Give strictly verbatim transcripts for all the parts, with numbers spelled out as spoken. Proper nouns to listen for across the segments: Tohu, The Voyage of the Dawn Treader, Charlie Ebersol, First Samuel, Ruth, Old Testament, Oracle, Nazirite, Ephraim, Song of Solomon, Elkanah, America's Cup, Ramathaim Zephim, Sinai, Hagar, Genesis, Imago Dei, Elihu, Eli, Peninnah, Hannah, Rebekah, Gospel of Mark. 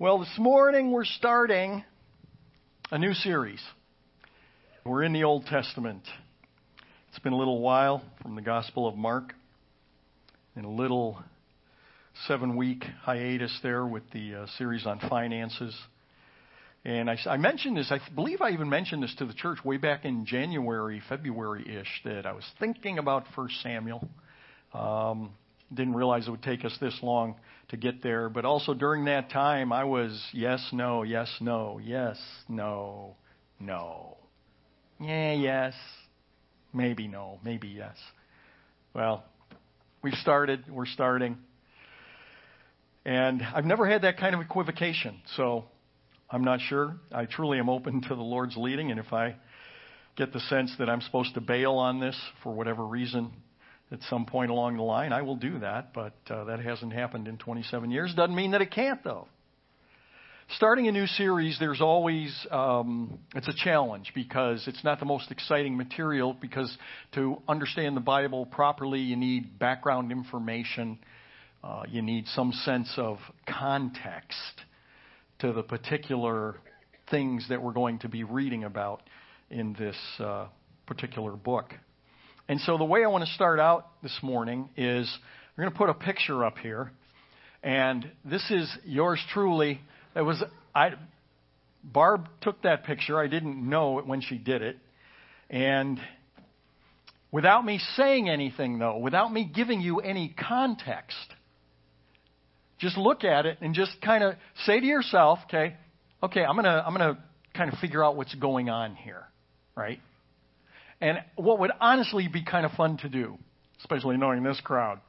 Well, this morning we're starting a new series. We're in the Old Testament. It's been a little while from the Gospel of Mark, and a little seven-week hiatus there with the uh, series on finances. And I, I mentioned this, I believe I even mentioned this to the church way back in January, February-ish, that I was thinking about First Samuel. Um, didn't realize it would take us this long to get there. But also during that time, I was yes, no, yes, no, yes, no, no. Yeah, yes, maybe no, maybe yes. Well, we've started, we're starting. And I've never had that kind of equivocation, so I'm not sure. I truly am open to the Lord's leading, and if I get the sense that I'm supposed to bail on this for whatever reason at some point along the line, I will do that, but uh, that hasn't happened in twenty-seven years. Doesn't mean that it can't, though. Starting a new series, there's always, um, it's a challenge because it's not the most exciting material, because to understand the Bible properly, you need background information. Uh, you need some sense of context to the particular things that we're going to be reading about in this uh, particular book. And so the way I want to start out this morning is I'm going to put a picture up here, and this is yours truly. It was I. Barb took that picture. I didn't know it when she did it, and without me saying anything, though, without me giving you any context, just look at it and just kind of say to yourself, okay, okay, I'm gonna I'm gonna kind of figure out what's going on here, right? And what would honestly be kind of fun to do, especially knowing this crowd,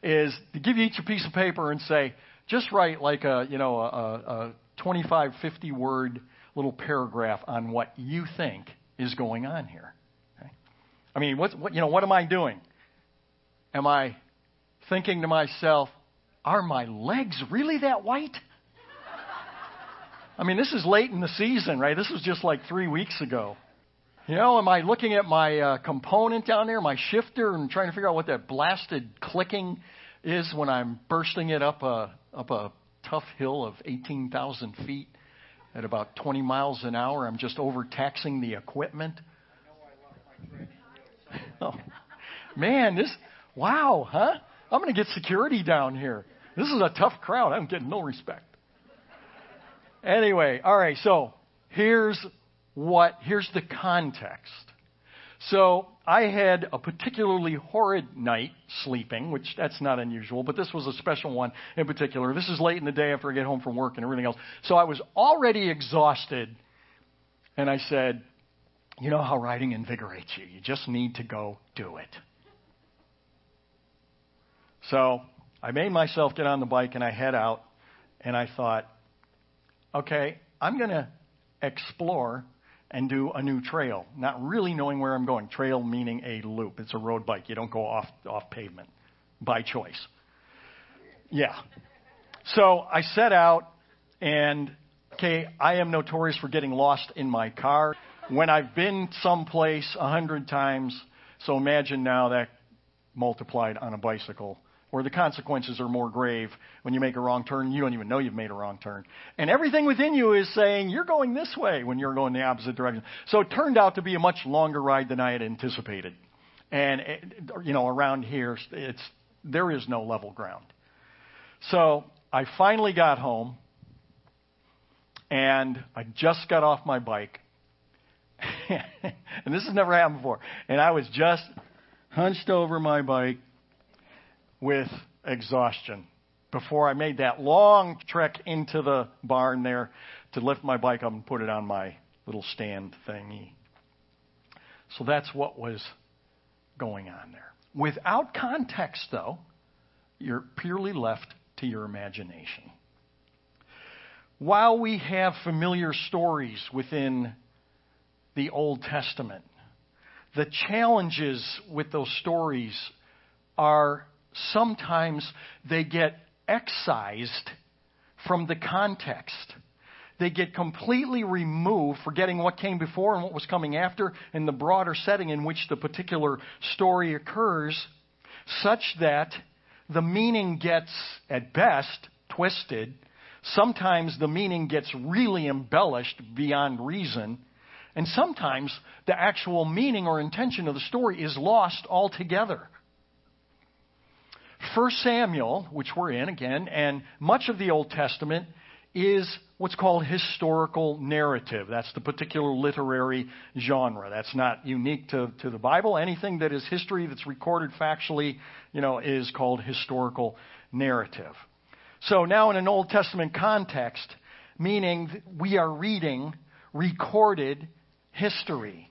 is to give you each a piece of paper and say, just write like a, you know, a, a twenty-five, fifty-word little paragraph on what you think is going on here. Okay? I mean, what's, what, you know, what am I doing? Am I thinking to myself, are my legs really that white? I mean, this is late in the season, right? This was just like three weeks ago. You know, am I looking at my uh, component down there, my shifter, and trying to figure out what that blasted clicking is when I'm bursting it up a up a tough hill of eighteen thousand feet at about twenty miles an hour? I'm just overtaxing the equipment. Oh, man, this, wow, huh? I'm going to get security down here. This is a tough crowd. I'm getting no respect. Anyway, all right, so here's... What? Here's the context. So I had a particularly horrid night sleeping, which that's not unusual, but this was a special one in particular. This is late in the day after I get home from work and everything else. So I was already exhausted, and I said, you know how writing invigorates you. You just need to go do it. So I made myself get on the bike, and I head out, and I thought, okay, I'm going to explore and do a new trail, not really knowing where I'm going. Trail meaning a loop. It's a road bike. You don't go off off pavement by choice. Yeah. So I set out, and, okay, I am notorious for getting lost in my car when I've been someplace a hundred times. So imagine now that multiplied on a bicycle, where the consequences are more grave. When you make a wrong turn, you don't even know you've made a wrong turn. And everything within you is saying, you're going this way when you're going the opposite direction. So it turned out to be a much longer ride than I had anticipated. And, it, you know, around here, it's there is no level ground. So I finally got home, and I just got off my bike. And this has never happened before. And I was just hunched over my bike with exhaustion before I made that long trek into the barn there to lift my bike up and put it on my little stand thingy. So that's what was going on there. Without context, though, you're purely left to your imagination. While we have familiar stories within the Old Testament, the challenges with those stories are sometimes they get excised from the context. They get completely removed, forgetting what came before and what was coming after and the broader setting in which the particular story occurs, such that the meaning gets, at best, twisted, Sometimes the meaning gets really embellished beyond reason, and sometimes the actual meaning or intention of the story is lost altogether. First Samuel, which we're in again, and much of the Old Testament is what's called historical narrative. That's the particular literary genre. That's not unique to, to the Bible. Anything that is history that's recorded factually, you know, is called historical narrative. So now in an Old Testament context, meaning we are reading recorded history,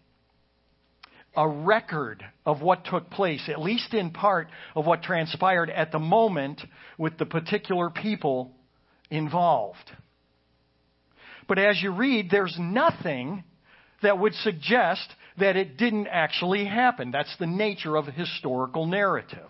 a record of what took place, at least in part of what transpired at the moment with the particular people involved. But as you read, there's nothing that would suggest that it didn't actually happen. That's the nature of a historical narrative.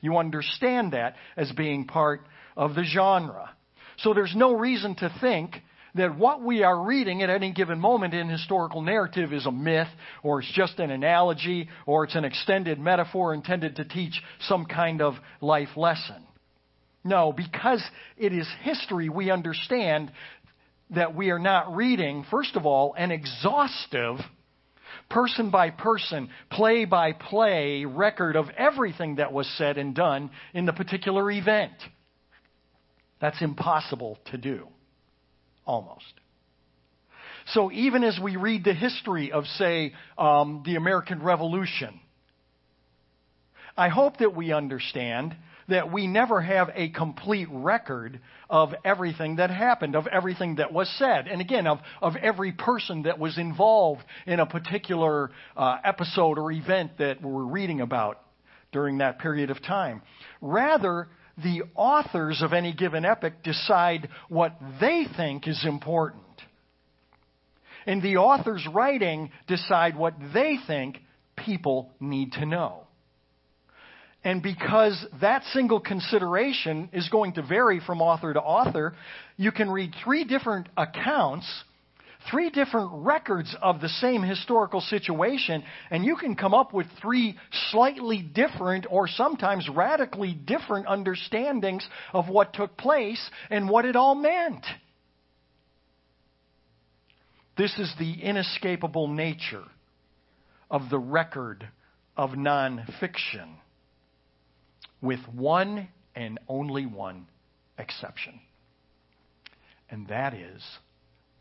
You understand that as being part of the genre. So there's no reason to think that what we are reading at any given moment in historical narrative is a myth, or it's just an analogy, or it's an extended metaphor intended to teach some kind of life lesson. No, because it is history, we understand that we are not reading, first of all, an exhaustive, person by person, play by play record of everything that was said and done in the particular event. That's impossible to do. Almost. So even as we read the history of, say, um, the American Revolution, I hope that we understand that we never have a complete record of everything that happened, of everything that was said, and again, of, of every person that was involved in a particular uh, episode or event that we're reading about during that period of time. Rather, the authors of any given epic decide what they think is important. And the authors writing decide what they think people need to know. And because that single consideration is going to vary from author to author, you can read three different accounts, three different records of the same historical situation, and you can come up with three slightly different or sometimes radically different understandings of what took place and what it all meant. This is the inescapable nature of the record of nonfiction, with one and only one exception. And that is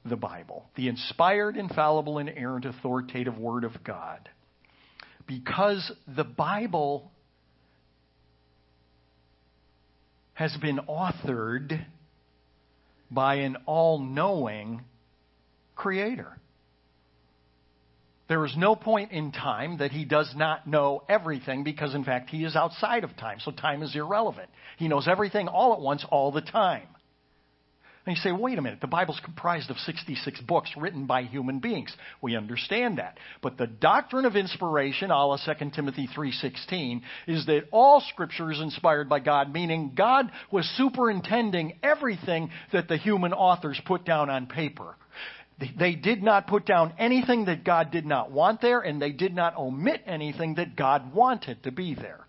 the Bible, the inspired, infallible, and inerrant, authoritative Word of God. Because the Bible has been authored by an all-knowing Creator. There is no point in time that he does not know everything, because, in fact, he is outside of time, so time is irrelevant. He knows everything all at once, all the time. And you say, wait a minute, the Bible's comprised of sixty-six books written by human beings. We understand that. But the doctrine of inspiration, a la Second Timothy three sixteen, is that all Scripture is inspired by God, meaning God was superintending everything that the human authors put down on paper. They did not put down anything that God did not want there, and they did not omit anything that God wanted to be there.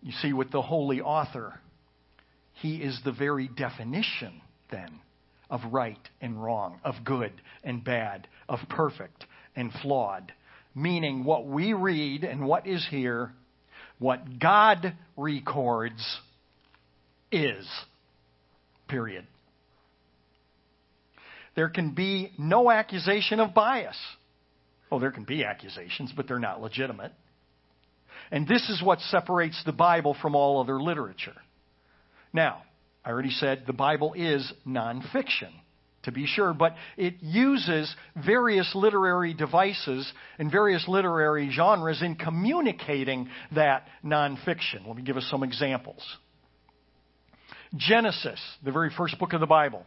You see, with the holy author, he is the very definition, then, of right and wrong, of good and bad, of perfect and flawed. Meaning, what we read and what is here, what God records, is. Period. There can be no accusation of bias. Oh, there can be accusations, but they're not legitimate. And this is what separates the Bible from all other literature. Now, I already said the Bible is nonfiction, to be sure, but it uses various literary devices and various literary genres in communicating that nonfiction. Let me give us some examples. Genesis, the very first book of the Bible,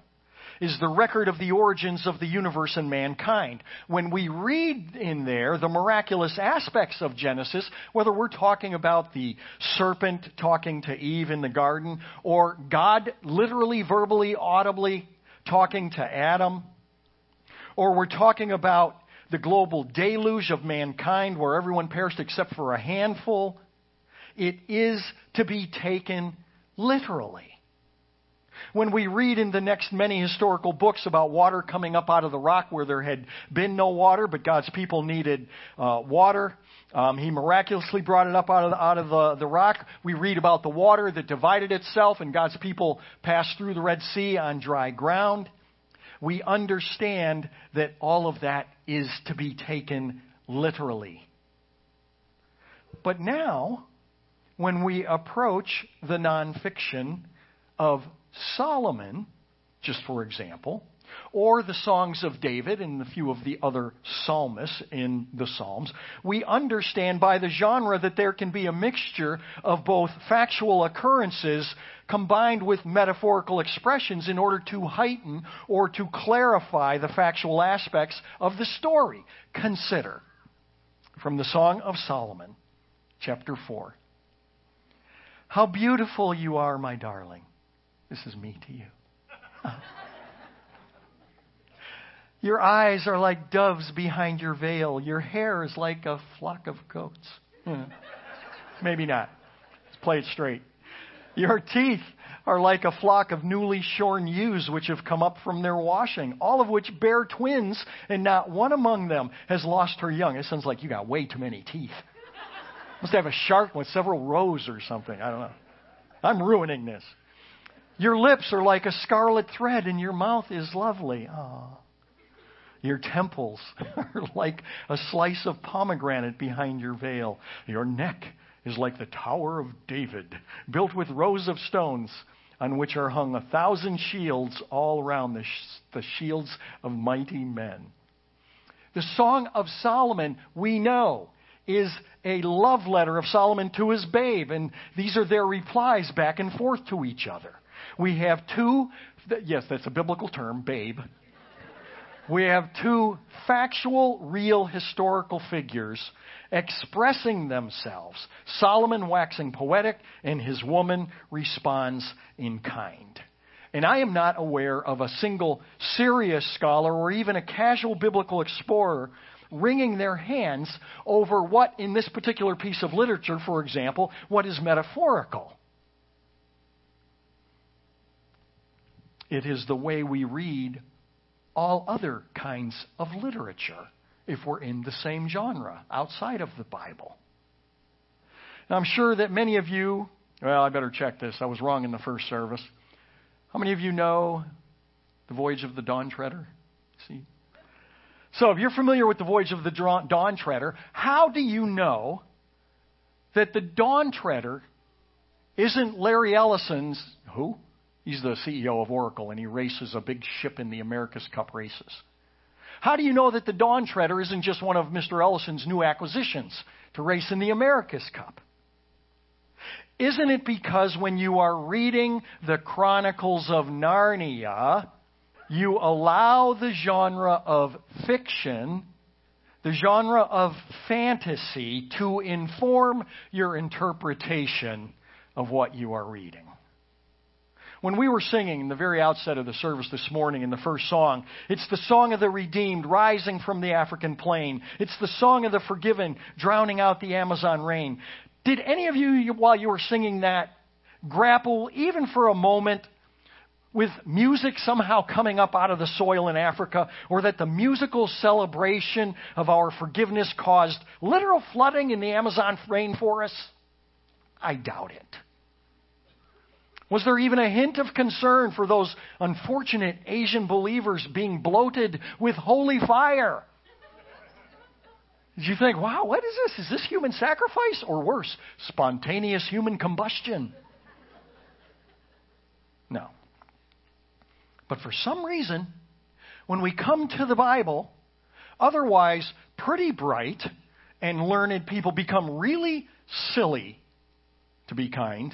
is the record of the origins of the universe and mankind. When we read in there the miraculous aspects of Genesis, whether we're talking about the serpent talking to Eve in the garden, or God literally, verbally, audibly talking to Adam, or we're talking about the global deluge of mankind where everyone perished except for a handful, it is to be taken literally. When we read in the next many historical books about water coming up out of the rock where there had been no water, but God's people needed uh, water, um, he miraculously brought it up out of, the, out of the, the rock. We read about the water that divided itself and God's people passed through the Red Sea on dry ground. We understand that all of that is to be taken literally. But now, when we approach the nonfiction of Solomon, just for example, or the songs of David and a few of the other psalmists in the Psalms, we understand by the genre that there can be a mixture of both factual occurrences combined with metaphorical expressions in order to heighten or to clarify the factual aspects of the story. Consider from the Song of Solomon, chapter four. How beautiful you are, my darling. This is me to you. Your eyes are like doves behind your veil. Your hair is like a flock of goats. Hmm. Maybe not. Let's play it straight. Your teeth are like a flock of newly shorn ewes which have come up from their washing, all of which bear twins, and not one among them has lost her young. It sounds like you got way too many teeth. Must have a shark with several rows or something. I don't know. I'm ruining this. Your lips are like a scarlet thread, and your mouth is lovely. Oh. Your temples are like a slice of pomegranate behind your veil. Your neck is like the Tower of David, built with rows of stones, on which are hung a thousand shields all round, the, sh- the shields of mighty men. The Song of Solomon, we know, is a love letter of Solomon to his babe, and these are their replies back and forth to each other. We have two, yes, that's a biblical term, babe. We have two factual, real historical figures expressing themselves. Solomon waxing poetic, and his woman responds in kind. And I am not aware of a single serious scholar or even a casual biblical explorer wringing their hands over what, in this particular piece of literature, for example, what is metaphorical. It is the way we read all other kinds of literature if we're in the same genre outside of the Bible. Now, I'm sure that many of you, well, I better check this. I was wrong in the first service. How many of you know The Voyage of the Dawn Treader? See? So if you're familiar with The Voyage of the Dawn Treader, how do you know that the Dawn Treader isn't Larry Ellison's, who? He's the C E O of Oracle, and he races a big ship in the America's Cup races. How do you know that the Dawn Treader isn't just one of Mister Ellison's new acquisitions to race in the America's Cup? Isn't it because when you are reading the Chronicles of Narnia, you allow the genre of fiction, the genre of fantasy, to inform your interpretation of what you are reading? When we were singing in the very outset of the service this morning in the first song, it's the song of the redeemed rising from the African plain. It's the song of the forgiven drowning out the Amazon rain. Did any of you, while you were singing that, grapple even for a moment with music somehow coming up out of the soil in Africa, or that the musical celebration of our forgiveness caused literal flooding in the Amazon rainforest? I doubt it. Was there even a hint of concern for those unfortunate Asian believers being bloated with holy fire? Did you think, wow, what is this? Is this human sacrifice? Or worse, spontaneous human combustion? No. But for some reason, when we come to the Bible, otherwise pretty bright and learned people become really silly, to be kind,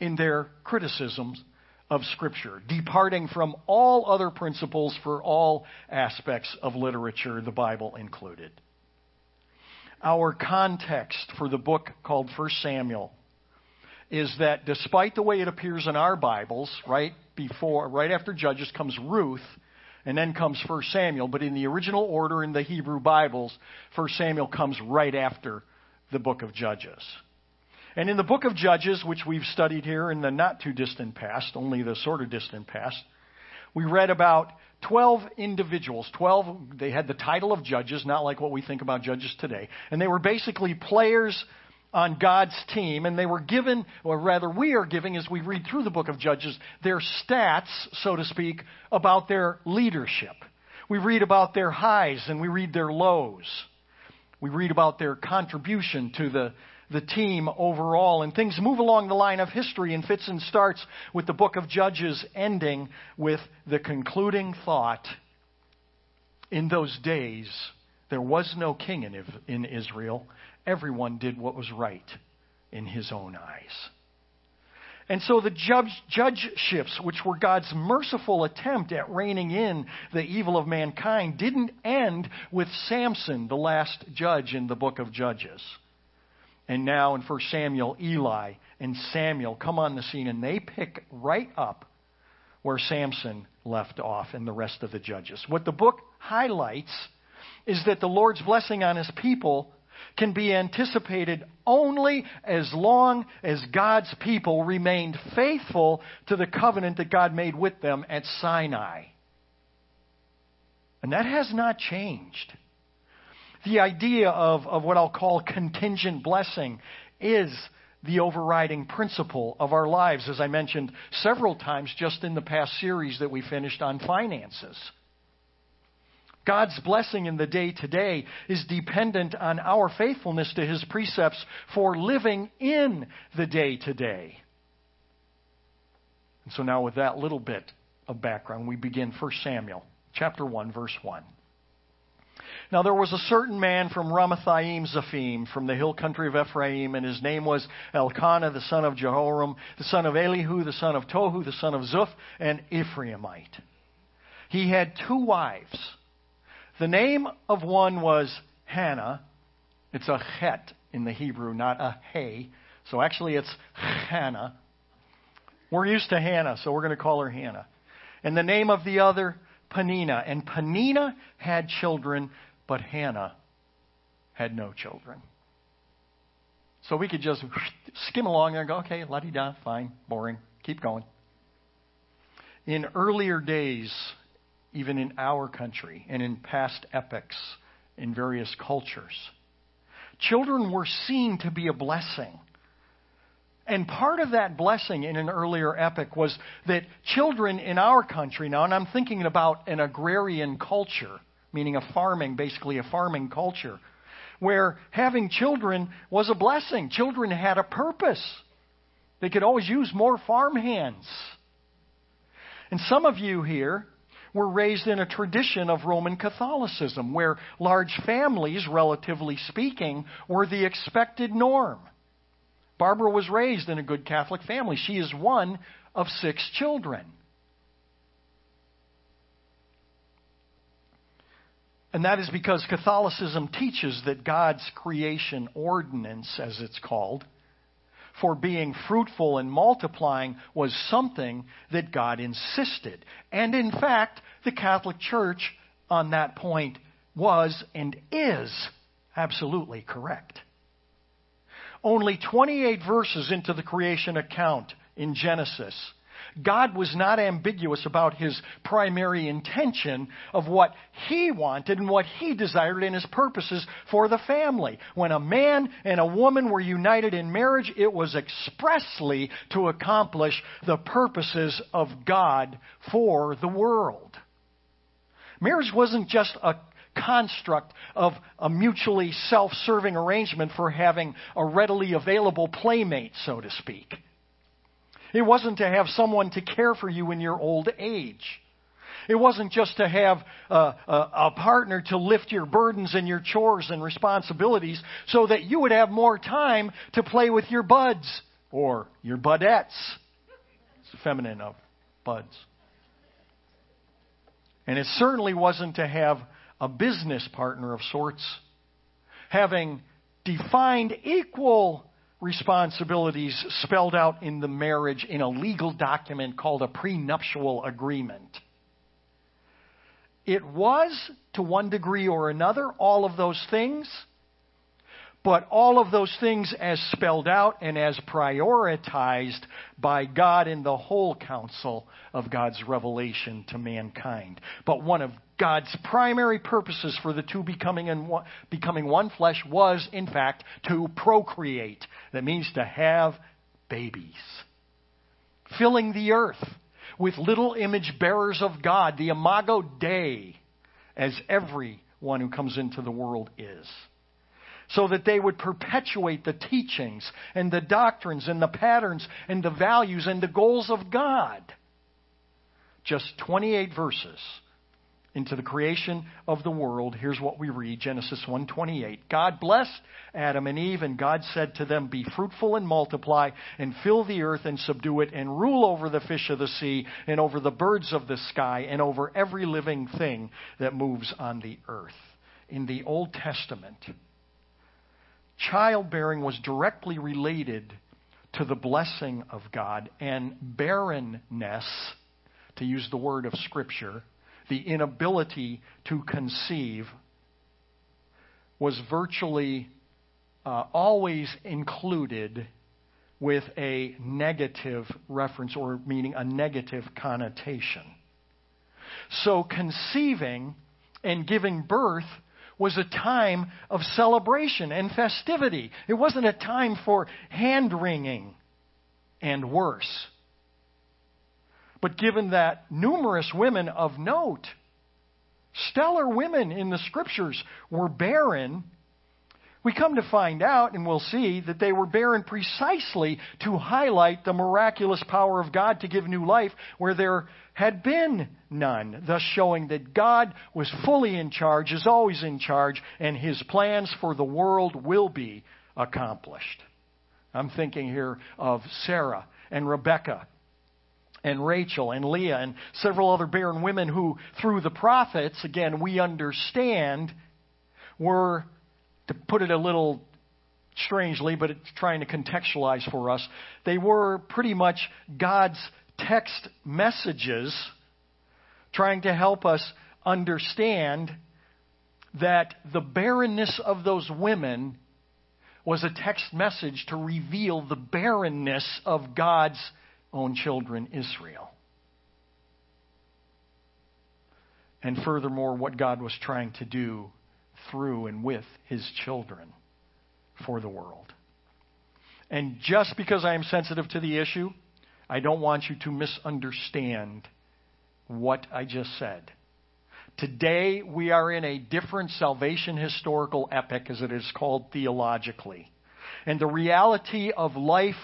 in their criticisms of Scripture, departing from all other principles for all aspects of literature, the Bible included. Our context for the book called First Samuel is that despite the way it appears in our Bibles, right before, right after Judges comes Ruth, and then comes First Samuel, but in the original order in the Hebrew Bibles, First Samuel comes right after the book of Judges. And in the book of Judges, which we've studied here in the not too distant past, only the sort of distant past, we read about twelve individuals. twelve, they had the title of judges, not like what we think about judges today. And they were basically players on God's team, and they were given, or rather we are giving as we read through the book of Judges, their stats, so to speak, about their leadership. We read about their highs and we read their lows. We read about their contribution to the the team overall, and things move along the line of history in fits and starts, with the book of Judges ending with the concluding thought, in those days there was no king in, in Israel. Everyone did what was right in his own eyes. And so the judge, judgeships, which were God's merciful attempt at reining in the evil of mankind, didn't end with Samson, the last judge in the book of Judges. And now in First Samuel, Eli and Samuel come on the scene, and they pick right up where Samson left off and the rest of the judges. What the book highlights is that the Lord's blessing on his people can be anticipated only as long as God's people remained faithful to the covenant that God made with them at Sinai. And that has not changed. The idea of, of what I'll call contingent blessing is the overriding principle of our lives, as I mentioned several times just in the past series that we finished on finances. God's blessing in the day-to-day is dependent on our faithfulness to his precepts for living in the day-to-day. And so now with that little bit of background, we begin First Samuel chapter one, verse one. Now there was a certain man from Ramathaim Zephim, from the hill country of Ephraim, and his name was Elkanah, the son of Jehoram, the son of Elihu, the son of Tohu, the son of Zuf, an Ephraimite. He had two wives. The name of one was Hannah. It's a het in the Hebrew, not a hey. So actually it's Hannah. We're used to Hannah, so we're going to call her Hannah. And the name of the other, Peninnah. And Peninnah had children, but Hannah had no children. So we could just skim along there and go, okay, la-di-da, fine, boring, keep going. In earlier days, even in our country and in past epochs, in various cultures, children were seen to be a blessing. And part of that blessing in an earlier epoch was that children in our country now, and I'm thinking about an agrarian culture, meaning a farming, basically a farming culture, where having children was a blessing. Children had a purpose. They could always use more farmhands. And some of you here were raised in a tradition of Roman Catholicism, where large families, relatively speaking, were the expected norm. Barbara was raised in a good Catholic family. She is one of six children. And that is because Catholicism teaches that God's creation ordinance, as it's called, for being fruitful and multiplying was something that God insisted. And in fact, the Catholic Church on that point was and is absolutely correct. Only twenty-eight verses into the creation account in Genesis, God was not ambiguous about his primary intention of what he wanted and what he desired in his purposes for the family. When a man and a woman were united in marriage, it was expressly to accomplish the purposes of God for the world. Marriage wasn't just a construct of a mutually self-serving arrangement for having a readily available playmate, so to speak. It wasn't to have someone to care for you in your old age. It wasn't just to have a, a, a partner to lift your burdens and your chores and responsibilities so that you would have more time to play with your buds or your budettes. It's the feminine of buds. And it certainly wasn't to have a business partner of sorts, having defined equal responsibilities spelled out in the marriage in a legal document called a prenuptial agreement. It was, to one degree or another, all of those things, But all of those things as spelled out and as prioritized by God in the whole counsel of God's revelation to mankind. But one of God's primary purposes for the two becoming and one, becoming one flesh was, in fact, to procreate. That means to have babies. Filling the earth with little image bearers of God, the Imago Dei, as everyone who comes into the world is. So that they would perpetuate the teachings and the doctrines and the patterns and the values and the goals of God. Just twenty-eight verses into the creation of the world. Here's what we read, Genesis one twenty-eight. God blessed Adam and Eve, and God said to them, be fruitful and multiply, and fill the earth and subdue it, and rule over the fish of the sea, and over the birds of the sky, and over every living thing that moves on the earth. In the Old Testament, childbearing was directly related to the blessing of God, and barrenness, to use the word of Scripture, the inability to conceive, was virtually uh, always included with a negative reference or meaning, a negative connotation. So conceiving and giving birth was a time of celebration and festivity. It wasn't a time for hand-wringing and worse. But given that numerous women of note, stellar women in the Scriptures, were barren, we come to find out, and we'll see, that they were barren precisely to highlight the miraculous power of God to give new life where there had been none, thus showing that God was fully in charge, is always in charge, and His plans for the world will be accomplished. I'm thinking here of Sarah and Rebekah and Rachel and Leah and several other barren women who, through the prophets, again, we understand, were, to put it a little strangely, but it's trying to contextualize for us, they were pretty much God's text messages trying to help us understand that the barrenness of those women was a text message to reveal the barrenness of God's own children, Israel. And furthermore, what God was trying to do through and with His children for the world. And just because I am sensitive to the issue, I don't want you to misunderstand what I just said. Today, we are in a different salvation historical epic, as it is called theologically. And the reality of life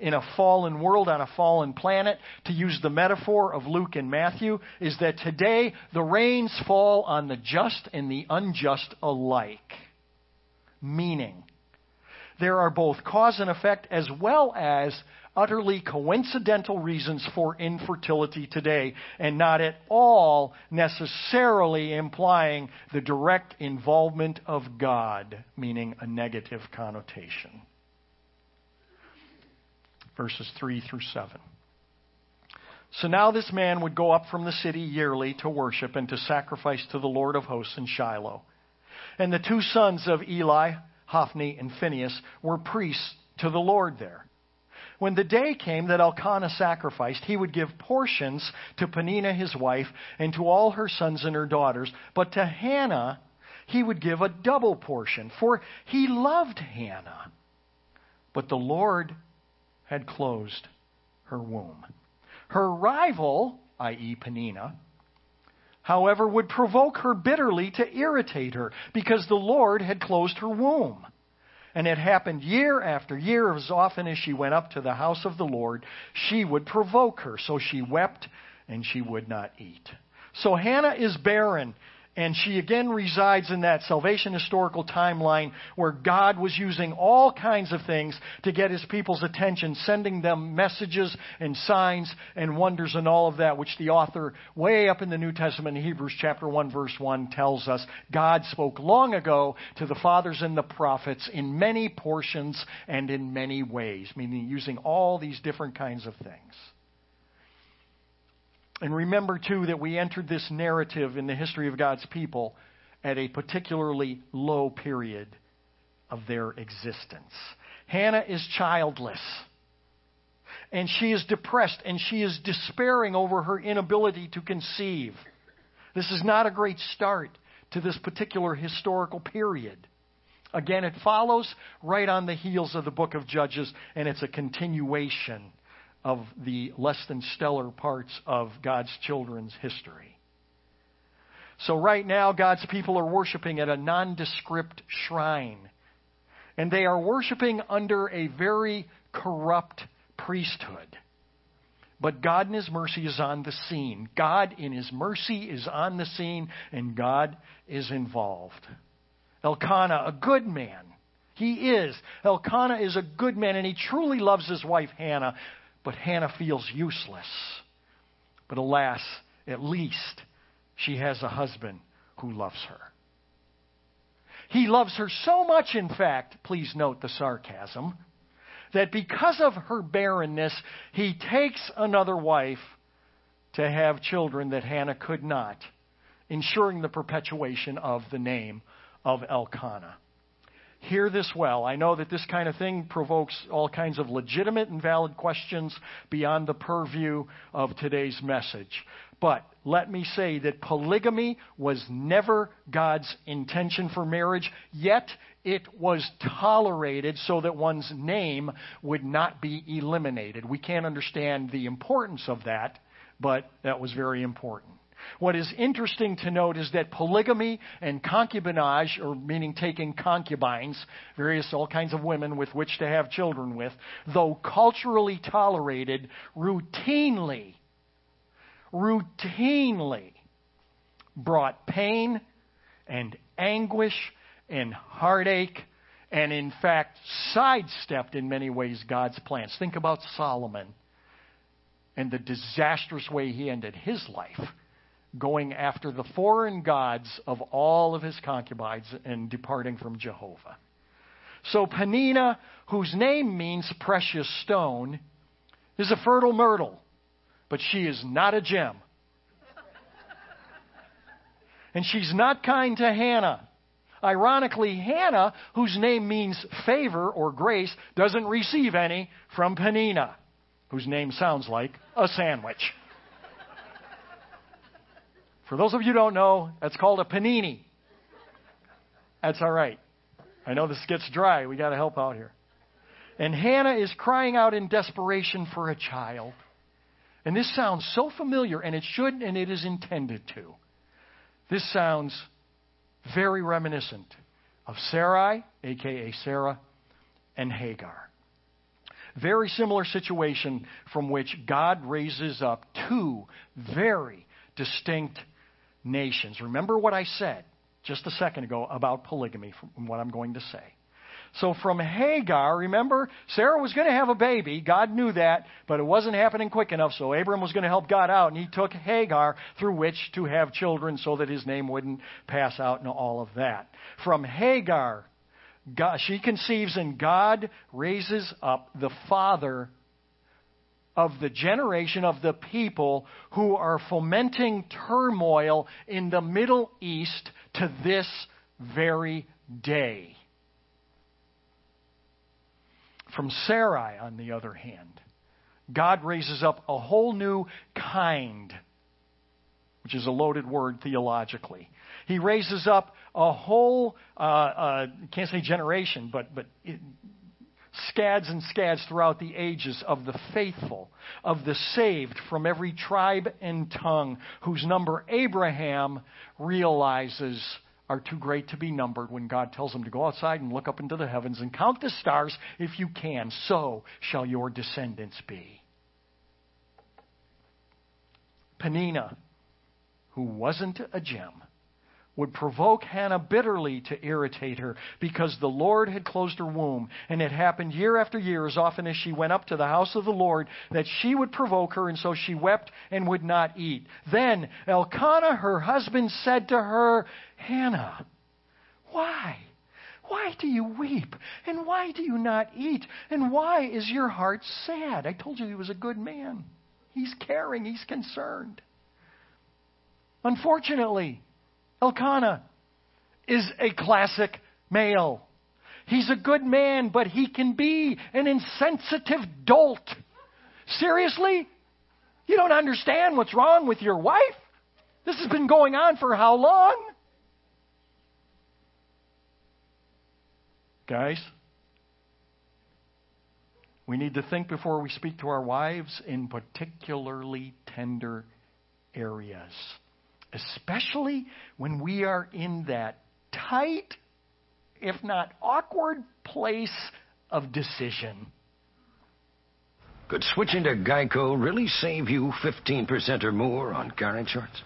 in a fallen world, on a fallen planet, to use the metaphor of Luke and Matthew, is that today the rains fall on the just and the unjust alike. Meaning, there are both cause and effect, as well as utterly coincidental reasons for infertility today, and not at all necessarily implying the direct involvement of God, meaning a negative connotation. Verses three through seven. So now this man would go up from the city yearly to worship and to sacrifice to the Lord of hosts in Shiloh. And the two sons of Eli, Hophni and Phinehas, were priests to the Lord there. When the day came that Elkanah sacrificed, he would give portions to Peninnah his wife and to all her sons and her daughters. But to Hannah he would give a double portion, for he loved Hannah. But the Lord had closed her womb. Her rival, that is. Peninnah, however, would provoke her bitterly to irritate her, because the Lord had closed her womb. And it happened year after year, as often as she went up to the house of the Lord, she would provoke her. So she wept, and she would not eat. So Hannah is barren, and she again resides in that salvation historical timeline where God was using all kinds of things to get His people's attention, sending them messages and signs and wonders and all of that, which the author way up in the New Testament, in Hebrews chapter one, verse one, tells us God spoke long ago to the fathers and the prophets in many portions and in many ways, meaning using all these different kinds of things. And remember, too, that we entered this narrative in the history of God's people at a particularly low period of their existence. Hannah is childless. And she is depressed, and she is despairing over her inability to conceive. This is not a great start to this particular historical period. Again, it follows right on the heels of the book of Judges, and it's a continuation of the less than stellar parts of God's children's history. So right now, God's people are worshiping at a nondescript shrine, and they are worshiping under a very corrupt priesthood. But God in His mercy is on the scene. God in His mercy is on the scene, and God is involved. Elkanah, a good man. He is. Elkanah is a good man, and he truly loves his wife Hannah, but Hannah feels useless. But alas, at least she has a husband who loves her. He loves her so much, in fact, please note the sarcasm, that because of her barrenness, he takes another wife to have children that Hannah could not, ensuring the perpetuation of the name of Elkanah. Hear this well. I know that this kind of thing provokes all kinds of legitimate and valid questions beyond the purview of today's message. But let me say that polygamy was never God's intention for marriage, yet it was tolerated so that one's name would not be eliminated. We can't understand the importance of that, but that was very important. What is interesting to note is that polygamy and concubinage, or meaning taking concubines, various all kinds of women with which to have children with, though culturally tolerated, routinely, routinely brought pain and anguish and heartache, and in fact sidestepped in many ways God's plans. Think about Solomon and the disastrous way he ended his life, going after the foreign gods of all of his concubines and departing from Jehovah. So Peninnah, whose name means precious stone, is a fertile myrtle, but she is not a gem. And she's not kind to Hannah. Ironically, Hannah, whose name means favor or grace, doesn't receive any from Peninnah, whose name sounds like a sandwich. For those of you who don't know, that's called a panini. That's all right. I know this gets dry. We got to help out here. And Hannah is crying out in desperation for a child. And this sounds so familiar, and it should, and it is intended to. This sounds very reminiscent of Sarai, a k a. Sarah, and Hagar. Very similar situation from which God raises up two very distinct nations. Remember what I said just a second ago about polygamy, from what I'm going to say. So from Hagar, remember, Sarah was going to have a baby. God knew that, but it wasn't happening quick enough, so Abram was going to help God out, and he took Hagar, through which to have children so that his name wouldn't pass out and all of that. From Hagar, God, she conceives, and God raises up the father of the generation of the people who are fomenting turmoil in the Middle East to this very day. From Sarai, on the other hand, God raises up a whole new kind, which is a loaded word theologically. He raises up a whole, uh, uh, can't say generation, but but. It, scads and scads throughout the ages of the faithful, of the saved from every tribe and tongue, whose number Abraham realizes are too great to be numbered when God tells him to go outside and look up into the heavens and count the stars if you can, so shall your descendants be. Peninnah, who wasn't a gem, would provoke Hannah bitterly to irritate her because the Lord had closed her womb, and it happened year after year, as often as she went up to the house of the Lord, that she would provoke her, and so she wept and would not eat. Then Elkanah, her husband, said to her, Hannah, why? Why do you weep? And why do you not eat? And why is your heart sad? I told you he was a good man. He's caring. He's concerned. Unfortunately, Elkanah is a classic male. He's a good man, but he can be an insensitive dolt. Seriously? You don't understand what's wrong with your wife? This has been going on for how long? Guys, we need to think before we speak to our wives in particularly tender areas, especially when we are in that tight, if not awkward, place of decision. Could switching to Geico really save you fifteen percent or more on car insurance?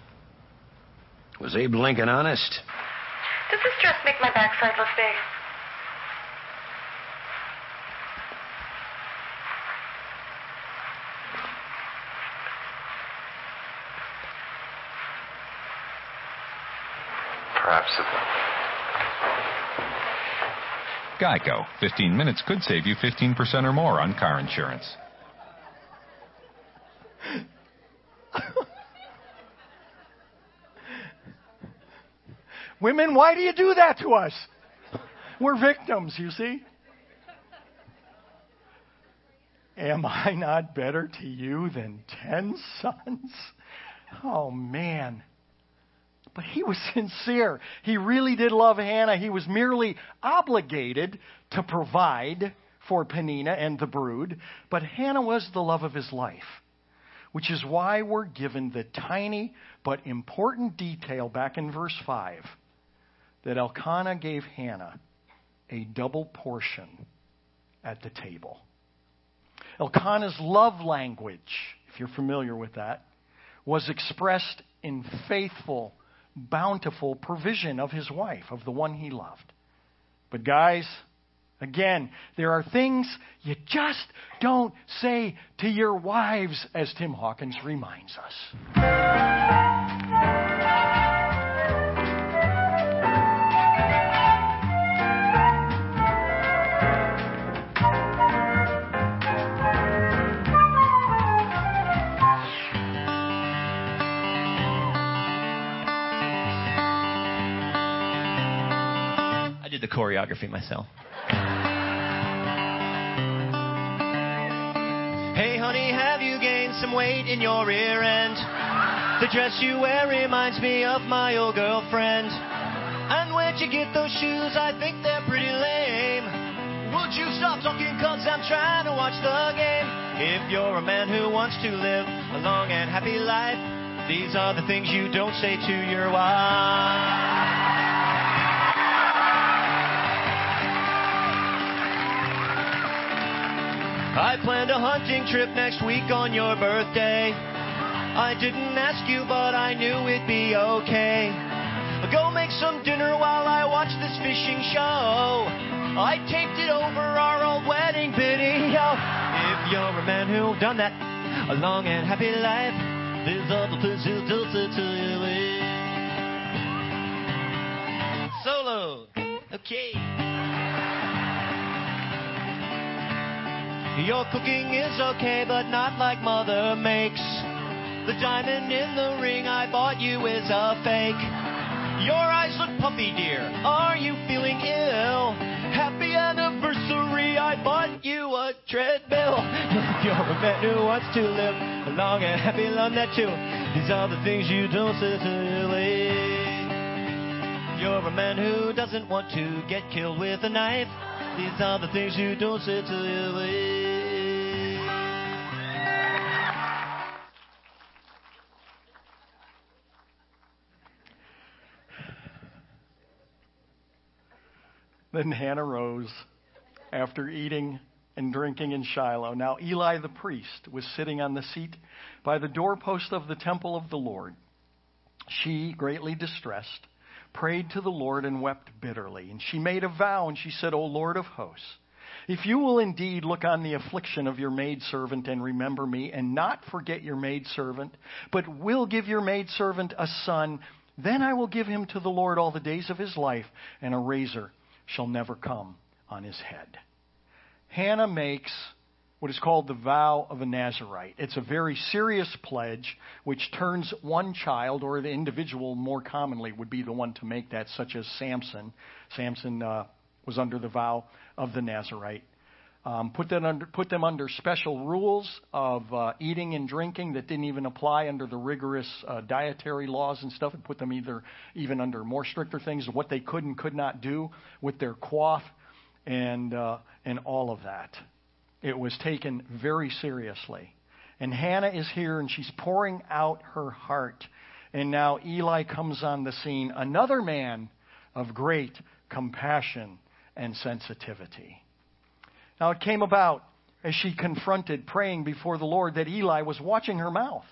Was Abe Lincoln honest? Does this dress make my backside look big? Perhaps it will. Geico. fifteen minutes could save you fifteen percent or more on car insurance. Women, why do you do that to us? We're victims, you see. Am I not better to you than ten sons? Oh, man. But he was sincere. He really did love Hannah. He was merely obligated to provide for Peninnah and the brood. But Hannah was the love of his life, which is why we're given the tiny but important detail back in verse five. That Elkanah gave Hannah a double portion at the table. Elkanah's love language, if you're familiar with that, was expressed in faithful, bountiful provision of his wife, of the one he loved. But guys, again, there are things you just don't say to your wives, as Tim Hawkins reminds us. The choreography myself. Hey honey, have you gained some weight in your rear end? The dress you wear reminds me of my old girlfriend. And where'd you get those shoes? I think they're pretty lame. Would you stop talking, cause I'm trying to watch the game. If you're a man who wants to live a long and happy life, these are the things you don't say to your wife. I planned a hunting trip next week on your birthday. I didn't ask you, but I knew it'd be okay. Go make some dinner while I watch this fishing show. I taped it over our old wedding video. If you're a man who's done that, a long and happy life, there's other places to live in. Solo. Okay. Your cooking is okay, but not like Mother makes. The diamond in the ring I bought you is a fake. Your eyes look puffy, dear. Are you feeling ill? Happy anniversary, I bought you a treadmill. If you're a man who wants to live a long and happy life, that too. These are the things you don't say to live. You're a man who doesn't want to get killed with a knife. These are the things you don't say to live. Then Hannah rose after eating and drinking in Shiloh. Now Eli the priest was sitting on the seat by the doorpost of the temple of the Lord. She, greatly distressed, prayed to the Lord and wept bitterly. And she made a vow, and she said, O Lord of hosts, if you will indeed look on the affliction of your maidservant and remember me, and not forget your maidservant, but will give your maidservant a son, then I will give him to the Lord all the days of his life, and a razor shall never come on his head. Hannah makes what is called the vow of a Nazirite. It's a very serious pledge which turns one child, or the individual more commonly would be the one to make that, such as Samson. Samson uh, was under the vow of the Nazirite. Um, put, that under, put them under special rules of uh, eating and drinking that didn't even apply under the rigorous uh, dietary laws and stuff, and put them either even under more stricter things, what they could and could not do with their cloth and uh, and all of that. It was taken very seriously. And Hannah is here, and she's pouring out her heart. And now Eli comes on the scene, another man of great compassion and sensitivity. Now it came about, as she confronted, praying before the Lord, that Eli was watching her mouth.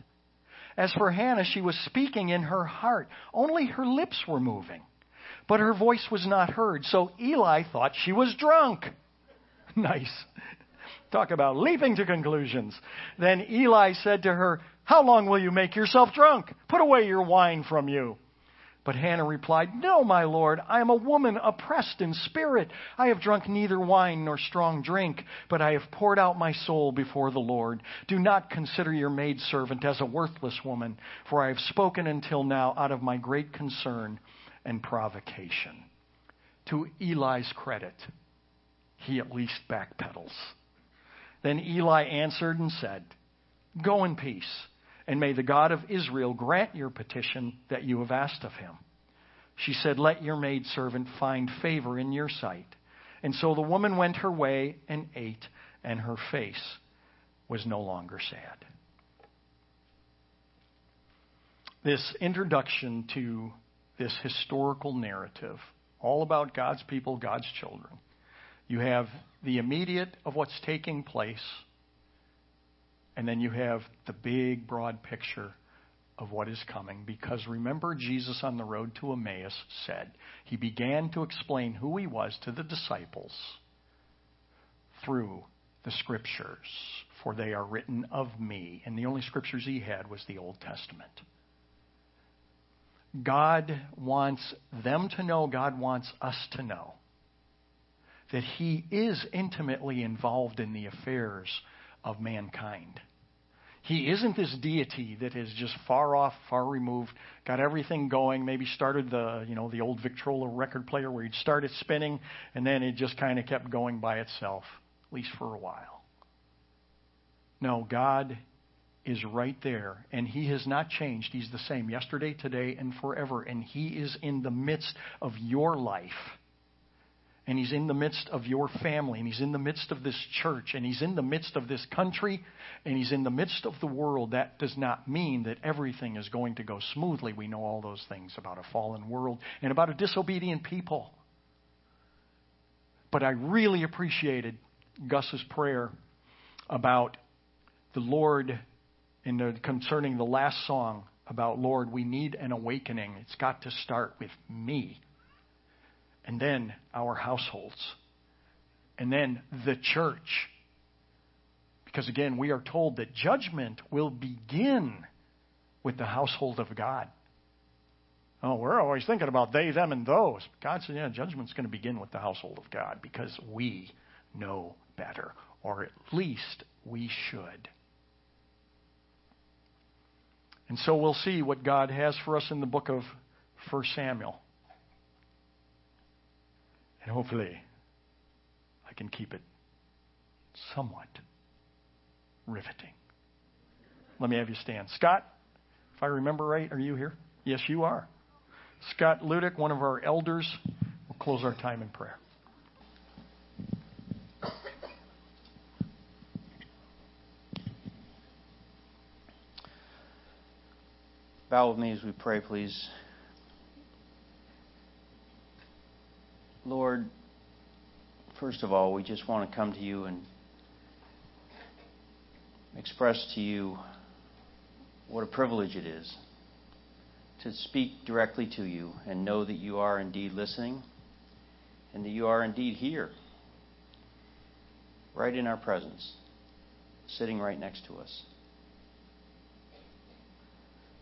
As for Hannah, she was speaking in her heart. Only her lips were moving, but her voice was not heard. So Eli thought she was drunk. Nice. Talk about leaping to conclusions. Then Eli said to her, "How long will you make yourself drunk? Put away your wine from you." But Hannah replied, "No, my lord, I am a woman oppressed in spirit. I have drunk neither wine nor strong drink, but I have poured out my soul before the Lord. Do not consider your maidservant as a worthless woman, for I have spoken until now out of my great concern and provocation." To Eli's credit, he at least backpedals. Then Eli answered and said, "Go in peace, and may the God of Israel grant your petition that you have asked of him." She said, "Let your maidservant find favor in your sight." And so the woman went her way and ate, and her face was no longer sad. This introduction to this historical narrative, all about God's people, God's children. You have the immediate of what's taking place, and then you have the big, broad picture of what is coming. Because remember, Jesus on the road to Emmaus said, he began to explain who he was to the disciples through the scriptures, for they are written of me. And the only scriptures he had was the Old Testament. God wants them to know, God wants us to know, that he is intimately involved in the affairs of mankind. He isn't this deity that is just far off, far removed, got everything going, maybe started the, you know, the old Victrola record player where you'd start it spinning and then it just kind of kept going by itself, at least for a while. No, God is right there, and he has not changed. He's the same yesterday, today, and forever, and he is in the midst of your life. And he's in the midst of your family, and he's in the midst of this church, and he's in the midst of this country, and he's in the midst of the world. That does not mean that everything is going to go smoothly. We know all those things about a fallen world and about a disobedient people. But I really appreciated Gus's prayer about the Lord in the, concerning the last song about, Lord, we need an awakening. It's got to start with me. And then our households. And then the church. Because again, we are told that judgment will begin with the household of God. Oh, we're always thinking about they, them, and those. God said, yeah, judgment's going to begin with the household of God because we know better. Or at least we should. And so we'll see what God has for us in the book of First Samuel. And hopefully, I can keep it somewhat riveting. Let me have you stand. Scott, if I remember right, are you here? Yes, you are. Scott Ludick, one of our elders, will close our time in prayer. Bow with me as we pray, please. Lord, first of all, we just want to come to you and express to you what a privilege it is to speak directly to you and know that you are indeed listening and that you are indeed here, right in our presence, sitting right next to us.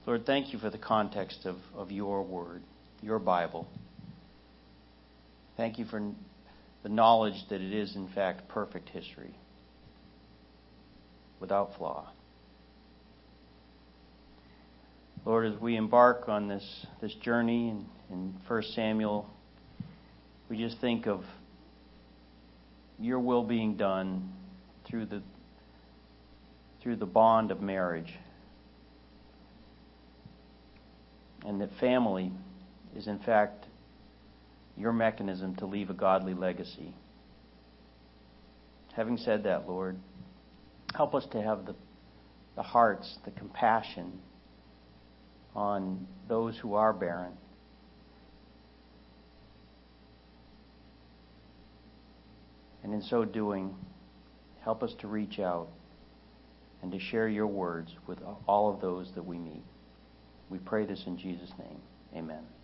Lord, thank you for the context of, of your word, your Bible. Thank you for the knowledge that it is, in fact, perfect history, without flaw. Lord, as we embark on this, this journey in, in First Samuel, we just think of your will being done through the through the bond of marriage. And that family is, in fact, your mechanism to leave a godly legacy. Having said that, Lord, help us to have the, the hearts, the compassion on those who are barren. And in so doing, help us to reach out and to share your words with all of those that we meet. We pray this in Jesus' name. Amen.